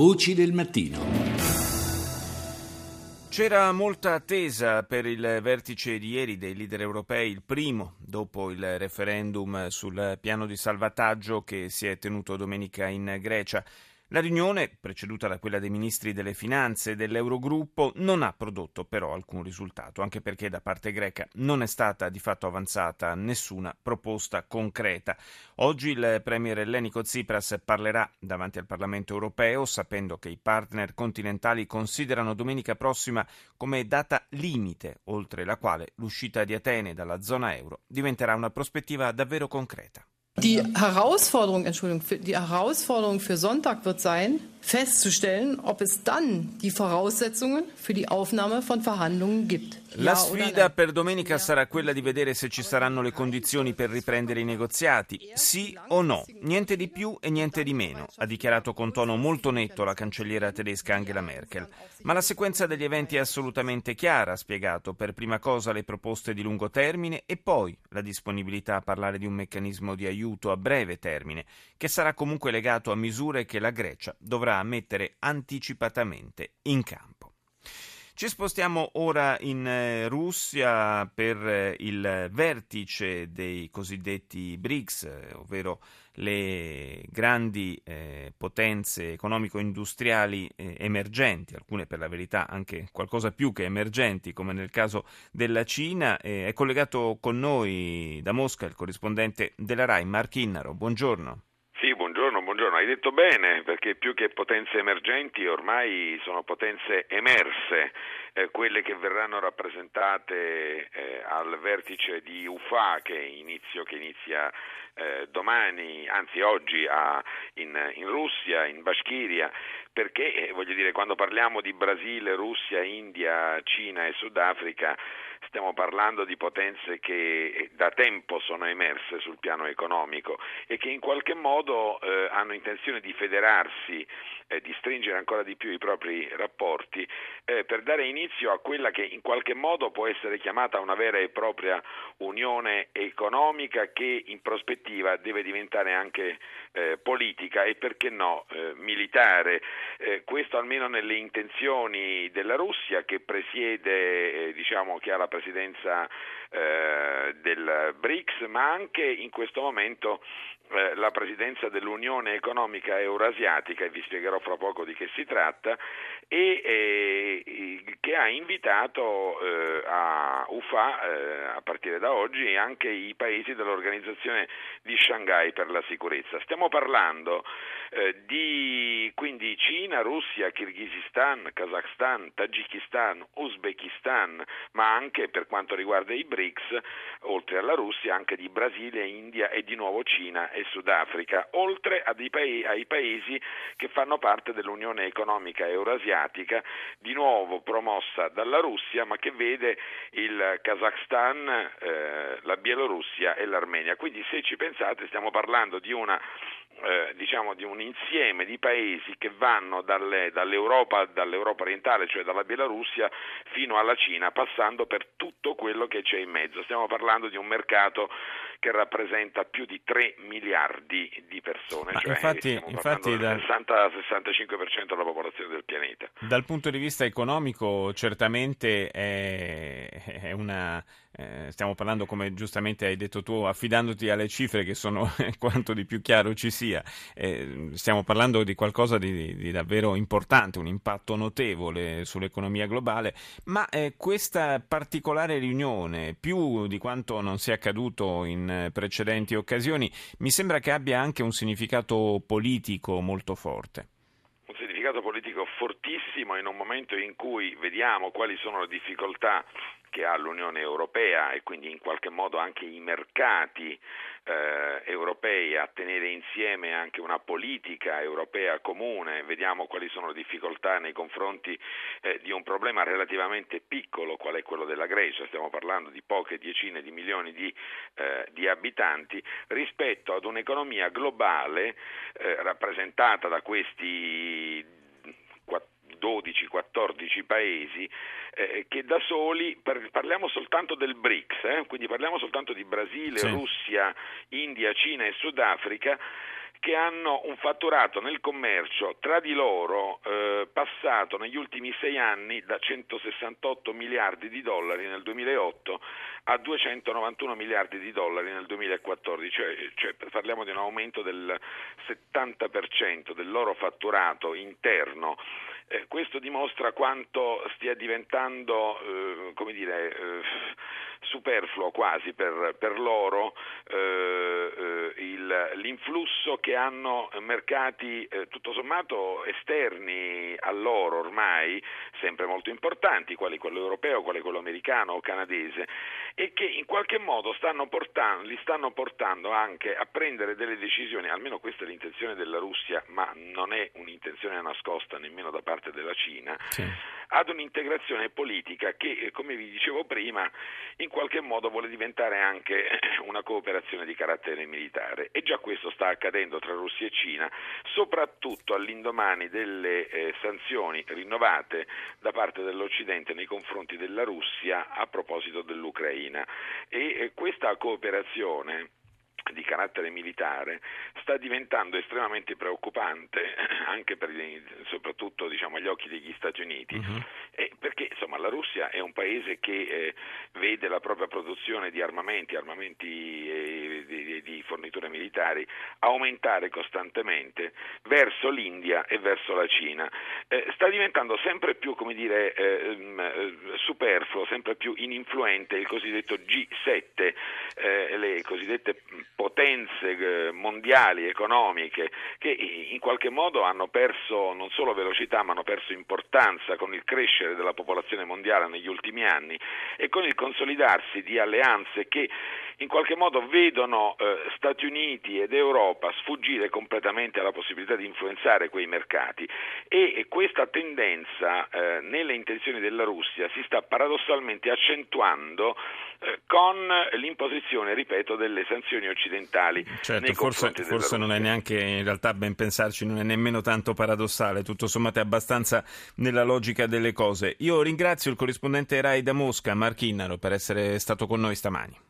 Voci del mattino. C'era molta attesa per il vertice di ieri dei leader europei, il primo dopo il referendum sul piano di salvataggio che si è tenuto domenica in Grecia. La riunione, preceduta da quella dei ministri delle finanze dell'Eurogruppo, non ha prodotto però alcun risultato, anche perché da parte greca non è stata di fatto avanzata nessuna proposta concreta. Oggi il premier ellenico Tsipras parlerà davanti al Parlamento europeo, sapendo che i partner continentali considerano domenica prossima come data limite, oltre la quale l'uscita di Atene dalla zona euro diventerà una prospettiva davvero concreta. Die Herausforderung für Sonntag wird sein, festzustellen, ob es dann die Voraussetzungen für die Aufnahme von Verhandlungen gibt. La sfida per domenica sarà quella di vedere se ci saranno le condizioni per riprendere i negoziati, sì o no, niente di più e niente di meno, ha dichiarato con tono molto netto la cancelliera tedesca Angela Merkel. Ma la sequenza degli eventi è assolutamente chiara, ha spiegato, per prima cosa le proposte di lungo termine e poi la disponibilità a parlare di un meccanismo di aiuto a breve termine, che sarà comunque legato a misure che la Grecia dovrà mettere anticipatamente in campo. Ci spostiamo ora in Russia per il vertice dei cosiddetti BRICS, ovvero le grandi potenze economico-industriali emergenti, alcune per la verità anche qualcosa più che emergenti, come nel caso della Cina. È collegato con noi da Mosca il corrispondente della RAI, Marc Innaro. Buongiorno. Sì, buongiorno. Hai detto bene, perché più che potenze emergenti ormai sono potenze emerse, quelle che verranno rappresentate al vertice di UFA che inizia domani, anzi oggi in Russia, in Bashkiria, perché quando parliamo di Brasile, Russia, India, Cina e Sudafrica stiamo parlando di potenze che da tempo sono emerse sul piano economico e che in qualche modo hanno intenzione di federarsi, di stringere ancora di più i propri rapporti per dare inizio a quella che in qualche modo può essere chiamata una vera e propria unione economica che in prospettiva deve diventare anche politica e perché no militare. Questo almeno nelle intenzioni della Russia che presiede, che ha la presidenza del BRICS, ma anche in questo momento la presidenza dell'Unione Economica Eurasiatica, e vi spiegherò fra poco di che si tratta, e che ha invitato a UFA a partire da oggi anche i paesi dell'organizzazione di Shanghai per la sicurezza. Stiamo parlando di quindi Cina, Russia, Kirghizistan, Kazakhstan, Tagikistan, Uzbekistan, ma anche per quanto riguarda i BRICS, oltre alla Russia, anche di Brasile, India e di nuovo Cina e Sudafrica, oltre ai paesi che fanno parte dell'Unione Economica Eurasiatica, di nuovo promossa dalla Russia, ma che vede il Kazakhstan, la Bielorussia e l'Armenia. Quindi, se ci pensate, stiamo parlando di un insieme di paesi che vanno dall'Europa orientale, cioè dalla Bielorussia, fino alla Cina, passando per tutto quello che c'è in mezzo. Stiamo parlando di un mercato che rappresenta più di 3 miliardi di persone, cioè infatti del 60-65% della popolazione del pianeta. Dal punto di vista economico certamente è una... stiamo parlando, come giustamente hai detto tu, affidandoti alle cifre che sono quanto di più chiaro ci sia, stiamo parlando di qualcosa di davvero importante, un impatto notevole sull'economia globale, ma questa particolare riunione, più di quanto non sia accaduto in precedenti occasioni, mi sembra che abbia anche un significato politico molto forte. Un significato politico fortissimo in un momento in cui vediamo quali sono le difficoltà che ha l'Unione Europea e quindi in qualche modo anche i mercati europei a tenere insieme anche una politica europea comune. Vediamo quali sono le difficoltà nei confronti di un problema relativamente piccolo qual è quello della Grecia, stiamo parlando di poche decine di milioni di abitanti rispetto ad un'economia globale rappresentata da questi 12-14 paesi che da soli, parliamo soltanto del BRICS, quindi parliamo soltanto di Brasile, sì, Russia, India, Cina e Sudafrica, che hanno un fatturato nel commercio tra di loro passato negli ultimi 6 anni da 168 miliardi di dollari nel 2008 a 291 miliardi di dollari nel 2014, cioè parliamo di un aumento del 70% del loro fatturato interno. Questo dimostra quanto stia diventando superfluo quasi per loro l'influsso che hanno mercati tutto sommato esterni a loro ormai, sempre molto importanti, quali quello europeo, quali quello americano o canadese, e che in qualche modo li stanno portando anche a prendere delle decisioni, almeno questa è l'intenzione della Russia, ma non è un'intenzione nascosta nemmeno da parte della Cina, sì, ad un'integrazione politica che, come vi dicevo prima, in qualche modo vuole diventare anche una cooperazione di carattere militare, e già questo sta accadendo tra Russia e Cina, soprattutto all'indomani delle sanzioni rinnovate da parte dell'Occidente nei confronti della Russia a proposito dell'Ucraina, e questa cooperazione di carattere militare sta diventando estremamente preoccupante anche per soprattutto agli occhi degli Stati Uniti, uh-huh, perché la Russia è un paese che vede la propria produzione di armamenti di forniture militari aumentare costantemente verso l'India e verso la Cina, sta diventando sempre più superfluo, sempre più ininfluente il cosiddetto G7, le cosiddette potenze mondiali economiche che in qualche modo hanno perso non solo velocità ma hanno perso importanza con il crescere della popolazione mondiale negli ultimi anni e con il consolidarsi di alleanze che in qualche modo vedono Stati Uniti ed Europa sfuggire completamente alla possibilità di influenzare quei mercati, e questa tendenza nelle intenzioni della Russia si sta paradossalmente accentuando con l'imposizione, ripeto, delle sanzioni occidentali. Certo, forse non è neanche, in realtà, ben pensarci, non è nemmeno tanto paradossale, tutto sommato è abbastanza nella logica delle cose. Io ringrazio il corrispondente Rai da Mosca, Marc Innaro, per essere stato con noi stamani.